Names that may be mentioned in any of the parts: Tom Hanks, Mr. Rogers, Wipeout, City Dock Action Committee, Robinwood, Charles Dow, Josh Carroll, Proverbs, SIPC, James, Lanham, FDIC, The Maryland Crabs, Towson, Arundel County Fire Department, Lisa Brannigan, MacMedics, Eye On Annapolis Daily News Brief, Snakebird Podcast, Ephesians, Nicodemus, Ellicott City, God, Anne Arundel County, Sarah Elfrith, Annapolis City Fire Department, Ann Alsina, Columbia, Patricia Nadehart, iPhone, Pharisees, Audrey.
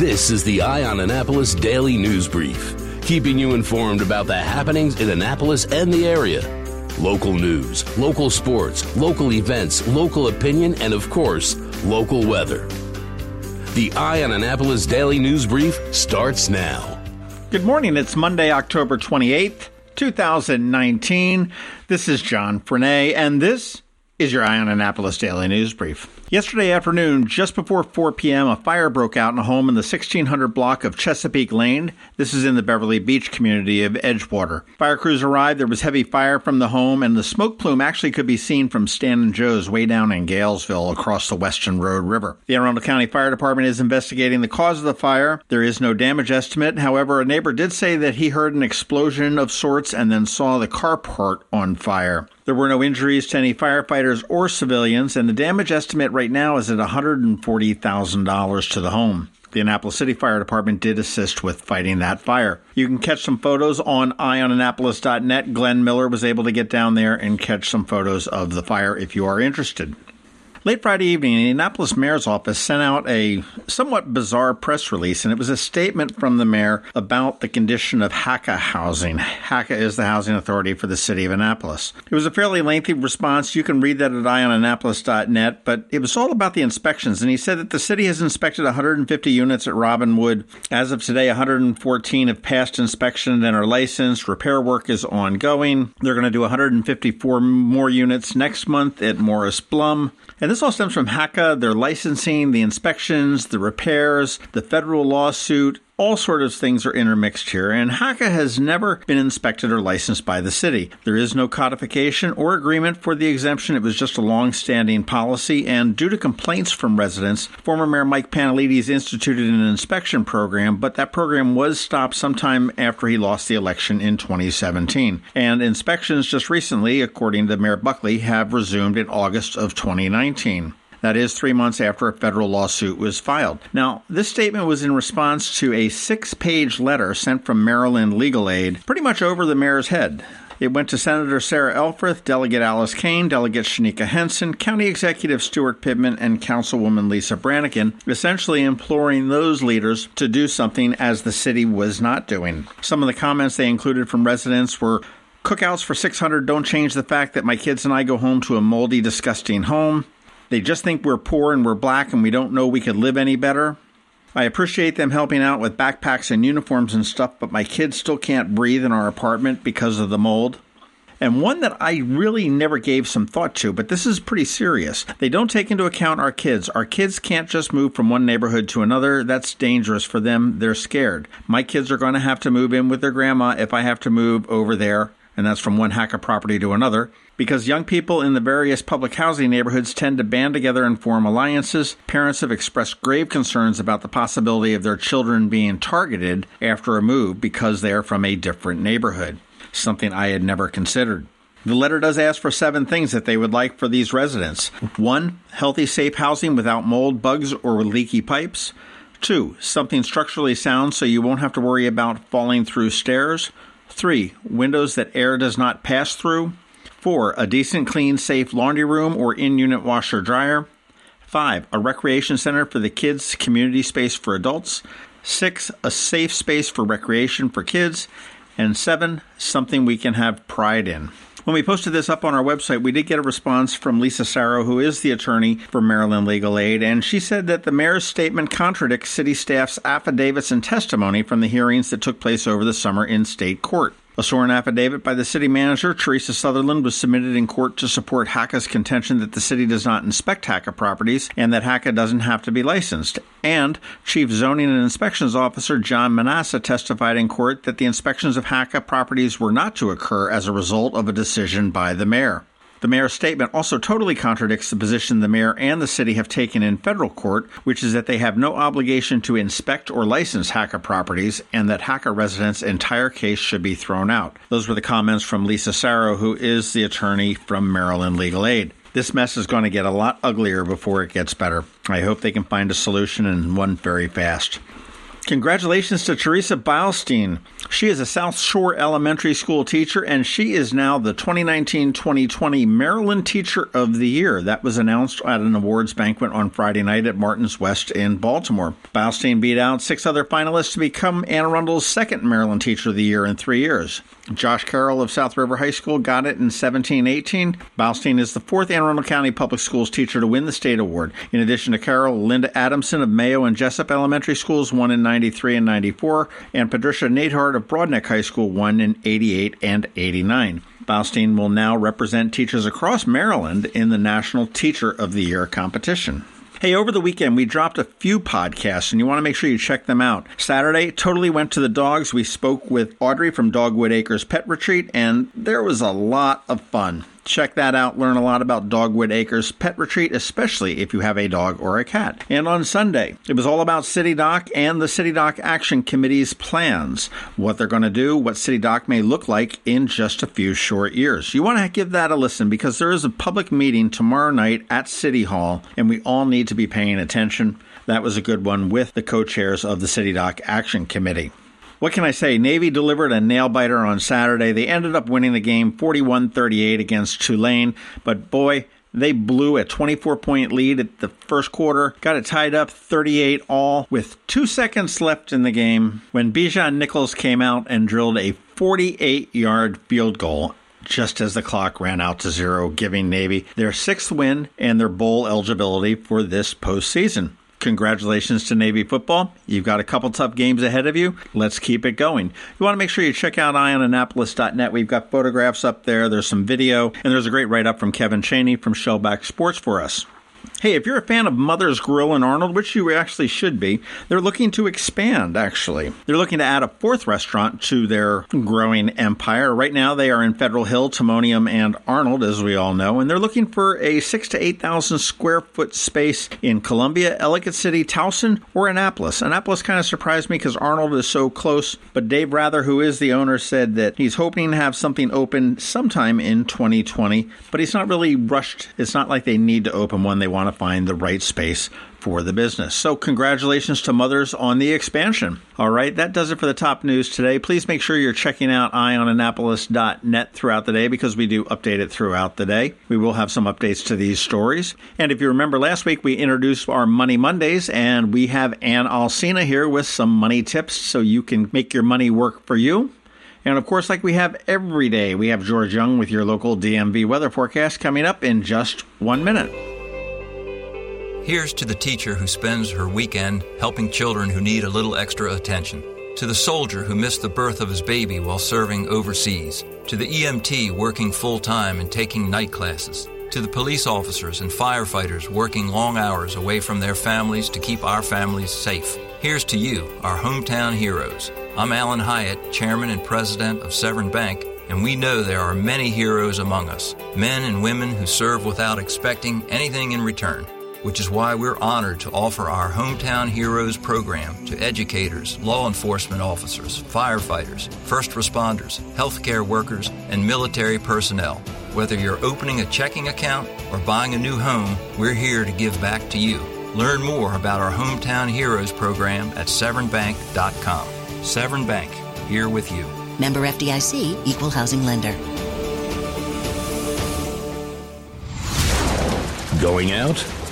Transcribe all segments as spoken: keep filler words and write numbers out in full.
This is the Eye on Annapolis Daily News Brief, keeping you informed about the happenings in Annapolis and the area. Local news, local sports, local events, local opinion, and of course, local weather. The Eye on Annapolis Daily News Brief starts now. Good morning. It's Monday, October twenty-eighth, two thousand nineteen. This is John Frenay, and this is your Eye on Annapolis Daily News Brief. Yesterday afternoon, just before four p.m., a fire broke out in a home in the sixteen hundred block of Chesapeake Lane. This is in the Beverly Beach community of Edgewater. Fire crews arrived. There was heavy fire from the home, and the smoke plume actually could be seen from Stan and Joe's way down in Galesville across the Weston Road River. The Arundel County Fire Department is investigating the cause of the fire. There is no damage estimate. However, a neighbor did say that he heard an explosion of sorts and then saw the carport on fire. There were no injuries to any firefighters or civilians, and the damage estimate right now is at one hundred forty thousand dollars to the home. The Annapolis City Fire Department did assist with fighting that fire. You can catch some photos on eye on annapolis dot net. Glenn Miller was able to get down there and catch some photos of the fire if you are interested. Late Friday evening, the Annapolis mayor's office sent out a somewhat bizarre press release, and it was a statement from the mayor about the condition of HACA housing. HACA is the housing authority for the city of Annapolis. It was a fairly lengthy response. You can read that at eye on annapolis dot net, but it was all about the inspections, and he said that the city has inspected one hundred fifty units at Robinwood. As of today, one hundred fourteen have passed inspection and are licensed. Repair work is ongoing. They're going to do one hundred fifty-four more units next month at Morris Blum. And this all stems from HACA, their licensing, the inspections, the repairs, the federal lawsuit. All sorts of things are intermixed here, and HACA has never been inspected or licensed by the city. There is no codification or agreement for the exemption. It was just a long-standing policy, and due to complaints from residents, former Mayor Mike Panalides instituted an inspection program, but that program was stopped sometime after he lost the election in twenty seventeen. And inspections just recently, according to Mayor Buckley, have resumed in August of twenty nineteen. That is three months after a federal lawsuit was filed. Now, this statement was in response to a six-page letter sent from Maryland Legal Aid, pretty much over the mayor's head. It went to Senator Sarah Elfrith, Delegate Alice Kane, Delegate Shanika Henson, County Executive Stuart Pittman, and Councilwoman Lisa Brannigan, essentially imploring those leaders to do something as the city was not doing. Some of the comments they included from residents were, "Cookouts for six hundred don't change the fact that my kids and I go home to a moldy, disgusting home. They just think we're poor and we're black and we don't know we could live any better. I appreciate them helping out with backpacks and uniforms and stuff, but my kids still can't breathe in our apartment because of the mold." And one that I really never gave some thought to, but this is pretty serious. "They don't take into account our kids. Our kids can't just move from one neighborhood to another. That's dangerous for them. They're scared. My kids are going to have to move in with their grandma if I have to move over there." And that's from one HACA property to another. "Because young people in the various public housing neighborhoods tend to band together and form alliances, parents have expressed grave concerns about the possibility of their children being targeted after a move because they are from a different neighborhood." Something I had never considered. The letter does ask for seven things that they would like for these residents. One, healthy, safe housing without mold, bugs, or leaky pipes. Two, something structurally sound so you won't have to worry about falling through stairs. Three, windows that air does not pass through. Four, a decent, clean, safe laundry room or in-unit washer dryer. Five, a recreation center for the kids, community space for adults. Six, a safe space for recreation for kids. And seven, something we can have pride in. When we posted this up on our website, we did get a response from Lisa Sarrow, who is the attorney for Maryland Legal Aid, and she said that the mayor's statement contradicts city staff's affidavits and testimony from the hearings that took place over the summer in state court. A sworn affidavit by the city manager, Teresa Sutherland, was submitted in court to support HACA's contention that the city does not inspect HACA properties and that HACA doesn't have to be licensed. And Chief Zoning and Inspections Officer John Manasseh testified in court that the inspections of HACA properties were not to occur as a result of a decision by the mayor. The mayor's statement also totally contradicts the position the mayor and the city have taken in federal court, which is that they have no obligation to inspect or license HACA properties and that HACA residents' entire case should be thrown out. Those were the comments from Lisa Sarrow, who is the attorney from Maryland Legal Aid. This mess is going to get a lot uglier before it gets better. I hope they can find a solution, and one very fast. Congratulations to Teresa Beilstein. She is a South Shore Elementary School teacher, and she is now the twenty nineteen twenty twenty Maryland Teacher of the Year. That was announced at an awards banquet on Friday night at Martin's West in Baltimore. Beilstein beat out six other finalists to become Anne Arundel's second Maryland Teacher of the Year in three years. Josh Carroll of South River High School got it in seventeen eighteen. Beilstein is the fourth Anne Arundel County Public Schools teacher to win the state award. In addition to Carroll, Linda Adamson of Mayo and Jessup Elementary Schools won in ninety-three and ninety-four, and Patricia Nadehart of Broadneck High School won in eighty-eight and eighty-nine. Beilstein will now represent teachers across Maryland in the National Teacher of the Year competition. Hey, over the weekend, we dropped a few podcasts, and you want to make sure you check them out. Saturday, totally went to the dogs. We spoke with Audrey from Dogwood Acres Pet Retreat, and there was a lot of fun. Check that out. Learn a lot about Dogwood Acres Pet Retreat, especially if you have a dog or a cat. And on Sunday, it was all about City Doc and the City Doc Action Committee's plans, what they're going to do, what City Doc may look like in just a few short years. You want to give that a listen because there is a public meeting tomorrow night at City Hall, and we all need to be paying attention. That was a good one with the co-chairs of the City Doc Action Committee. What can I say? Navy delivered a nail-biter on Saturday. They ended up winning the game forty-one thirty-eight against Tulane. But boy, they blew a twenty-four point lead at the first quarter, got it tied up thirty-eight all with two seconds left in the game when Bijan Nichols came out and drilled a forty-eight yard field goal just as the clock ran out to zero, giving Navy their sixth win and their bowl eligibility for this postseason. Congratulations to Navy football. You've got a couple tough games ahead of you. Let's keep it going. You want to make sure you check out eye on annapolis dot net. We've got photographs up there. There's some video. And there's a great write-up from Kevin Cheney from Shellback Sports for us. Hey, if you're a fan of Mother's Grill in Arnold, which you actually should be, they're looking to expand, actually. They're looking to add a fourth restaurant to their growing empire. Right now, they are in Federal Hill, Timonium, and Arnold, as we all know, and they're looking for a six thousand to eight thousand square foot space in Columbia, Ellicott City, Towson, or Annapolis. Annapolis kind of surprised me because Arnold is so close, but Dave Rather, who is the owner, said that he's hoping to have something open sometime in twenty twenty, but he's not really rushed. It's not like they need to open one. They want to find the right space for the business. So congratulations to Mothers on the expansion. All right, that does it for the top news today. Please make sure you're checking out eye on annapolis dot net throughout the day because we do update it throughout the day. We will have some updates to these stories. And if you remember last week, we introduced our Money Mondays, and we have Ann Alsina here with some money tips so you can make your money work for you. And of course, like we have every day, we have George Young with your local D M V weather forecast coming up in just one minute. Here's to the teacher who spends her weekend helping children who need a little extra attention. To the soldier who missed the birth of his baby while serving overseas. To the E M T working full-time and taking night classes. To the police officers and firefighters working long hours away from their families to keep our families safe. Here's to you, our hometown heroes. I'm Alan Hyatt, Chairman and President of Severn Bank, and we know there are many heroes among us, men and women who serve without expecting anything in return, which is why we're honored to offer our Hometown Heroes program to educators, law enforcement officers, firefighters, first responders, healthcare workers, and military personnel. Whether you're opening a checking account or buying a new home, we're here to give back to you. Learn more about our Hometown Heroes program at severn bank dot com. Severn Bank, here with you. Member F D I C, Equal Housing Lender. Going out?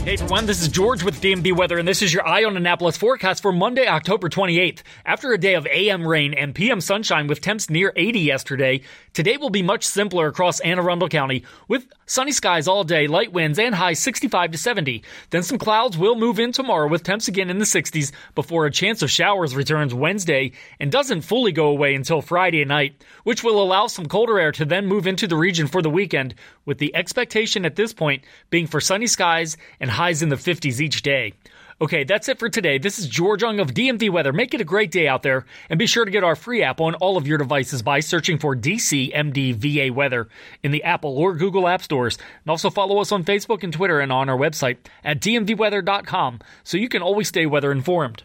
Hey everyone, this is George with D M V Weather, and this is your Eye on Annapolis forecast for Monday, October twenty-eighth. After a day of A M rain and P M sunshine with temps near eighty yesterday, today will be much simpler across Anne Arundel County with sunny skies all day, light winds, and highs sixty-five to seventy. Then some clouds will move in tomorrow with temps again in the sixties before a chance of showers returns Wednesday and doesn't fully go away until Friday night, which will allow some colder air to then move into the region for the weekend, with the expectation at this point being for sunny skies and highs in the fifties each day. Okay, that's it for today. This is George Young of D M V Weather. Make it a great day out there, and be sure to get our free app on all of your devices by searching for D C M D V A Weather in the Apple or Google App Stores. And also follow us on Facebook and Twitter and on our website at d m v weather dot com so you can always stay weather informed.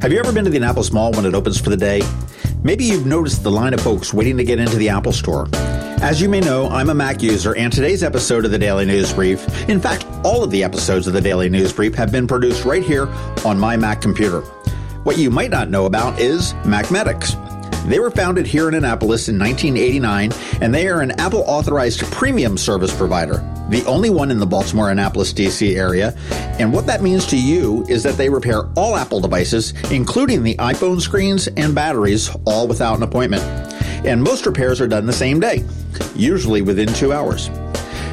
Have you ever been to the Annapolis Mall when it opens for the day? Maybe you've noticed the line of folks waiting to get into the Apple Store. As you may know, I'm a Mac user, and today's episode of the Daily News Brief, in fact, all of the episodes of the Daily News Brief have been produced right here on my Mac computer. What you might not know about is MacMedics. They were founded here in Annapolis in nineteen eighty-nine, and they are an Apple-authorized premium service provider, the only one in the Baltimore-Annapolis, D C area. And what that means to you is that they repair all Apple devices, including the iPhone screens and batteries, all without an appointment. And most repairs are done the same day, usually within two hours.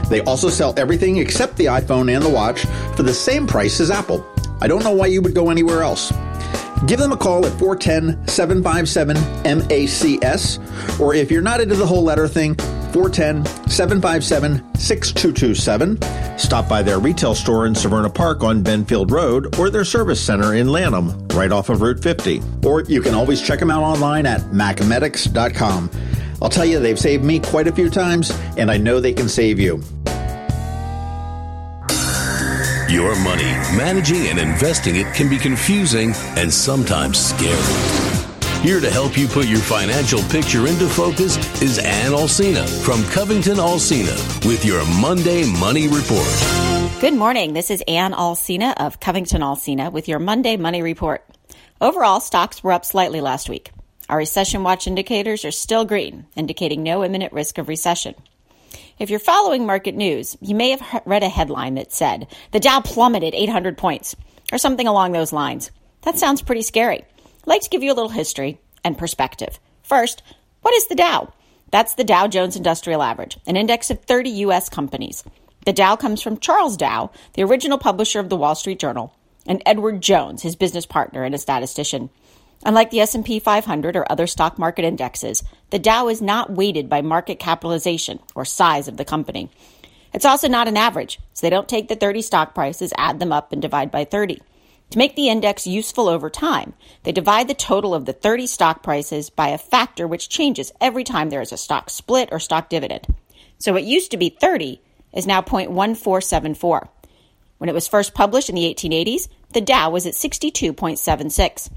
They also sell everything except the iPhone and the watch for the same price as Apple. I don't know why you would go anywhere else. Give them a call at four one zero, seven five seven, M A C S, or if you're not into the whole letter thing, four one zero, seven five seven, six two two seven. Stop by their retail store in Severna Park on Benfield Road or their service center in Lanham, right off of Route fifty. Or you can always check them out online at macmedics dot com. I'll tell you, they've saved me quite a few times, and I know they can save you. Your money, managing and investing it can be confusing and sometimes scary. Here to help you put your financial picture into focus is Ann Alsina from Covington Alsina with your Monday Money Report. Good morning. This is Ann Alsina of Covington Alsina with your Monday Money Report. Overall, stocks were up slightly last week. Our recession watch indicators are still green, indicating no imminent risk of recession. If you're following market news, you may have read a headline that said, the Dow plummeted eight hundred points, or something along those lines. That sounds pretty scary. I'd like to give you a little history and perspective. First, what is the Dow? That's the Dow Jones Industrial Average, an index of thirty U S companies. The Dow comes from Charles Dow, the original publisher of the Wall Street Journal, and Edward Jones, his business partner and a statistician. Unlike the S and P five hundred or other stock market indexes, the Dow is not weighted by market capitalization or size of the company. It's also not an average, so they don't take the thirty stock prices, add them up, and divide by thirty. To make the index useful over time, they divide the total of the thirty stock prices by a factor which changes every time there is a stock split or stock dividend. So what used to be thirty is now zero point one four seven four. When it was first published in the eighteen eighties, the Dow was at sixty-two point seven six.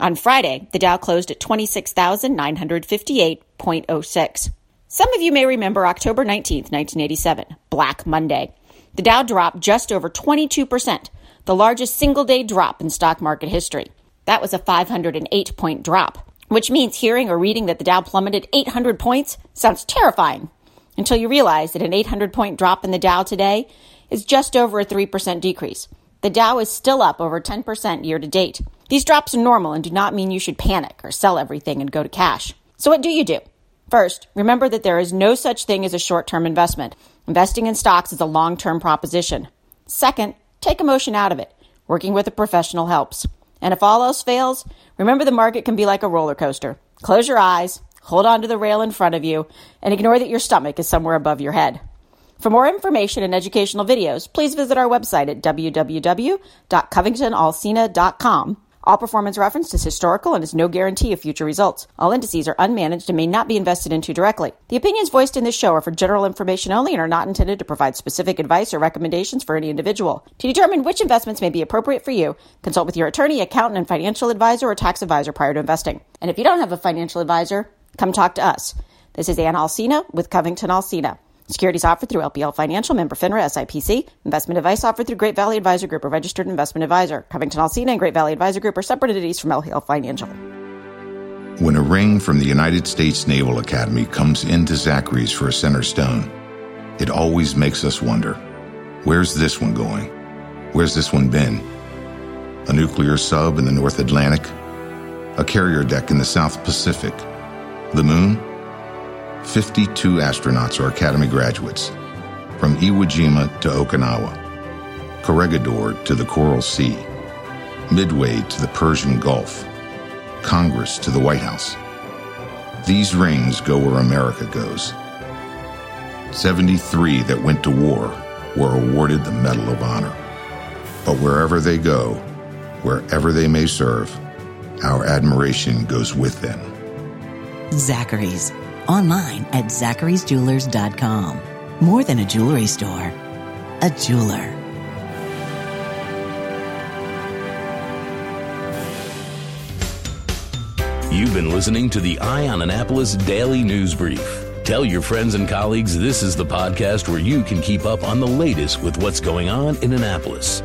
On Friday, the Dow closed at twenty-six thousand nine hundred fifty-eight point zero six. Some of you may remember October nineteenth, nineteen eighty-seven, Black Monday. The Dow dropped just over twenty-two percent, the largest single-day drop in stock market history. That was a five hundred eight point drop, which means hearing or reading that the Dow plummeted eight hundred points sounds terrifying, until you realize that an eight hundred point drop in the Dow today is just over a three percent decrease. The Dow is still up over ten percent year-to-date. These drops are normal and do not mean you should panic or sell everything and go to cash. So what do you do? First, remember that there is no such thing as a short-term investment. Investing in stocks is a long-term proposition. Second, take emotion out of it. Working with a professional helps. And if all else fails, remember the market can be like a roller coaster. Close your eyes, hold on to the rail in front of you, and ignore that your stomach is somewhere above your head. For more information and educational videos, please visit our website at w w w dot covington alsina dot com. All performance referenced is historical and is no guarantee of future results. All indices are unmanaged and may not be invested into directly. The opinions voiced in this show are for general information only and are not intended to provide specific advice or recommendations for any individual. To determine which investments may be appropriate for you, consult with your attorney, accountant, and financial advisor or tax advisor prior to investing. And if you don't have a financial advisor, come talk to us. This is Ann Alsina with Covington Alsina. Securities offered through L P L Financial, member FINRA, S I P C. Investment advice offered through Great Valley Advisor Group, a registered investment advisor. Covington Alsina and Great Valley Advisor Group are separate entities from L P L Financial. When a ring from the United States Naval Academy comes into Zachary's for a center stone, it always makes us wonder, where's this one going? Where's this one been? A nuclear sub in the North Atlantic? A carrier deck in the South Pacific? The moon? fifty-two astronauts are Academy graduates, from Iwo Jima to Okinawa, Corregidor to the Coral Sea, Midway to the Persian Gulf, Congress to the White House. These rings go where America goes. seventy-three that went to war were awarded the Medal of Honor. But wherever they go, wherever they may serve, our admiration goes with them. Zachary's. Online at zacharys jewelers dot com. More than a jewelry store, a jeweler. You've been listening to the Eye on Annapolis Daily News Brief. Tell your friends and colleagues this is the podcast where you can keep up on the latest with what's going on in Annapolis.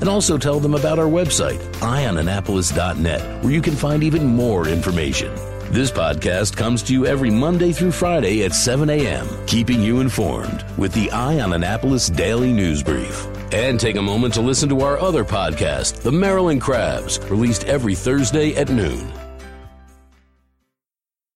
And also tell them about our website, eye on annapolis dot net, where you can find even more information. This podcast comes to you every Monday through Friday at seven a.m., keeping you informed with the Eye on Annapolis Daily News Brief. And take a moment to listen to our other podcast, The Maryland Crabs, released every Thursday at noon.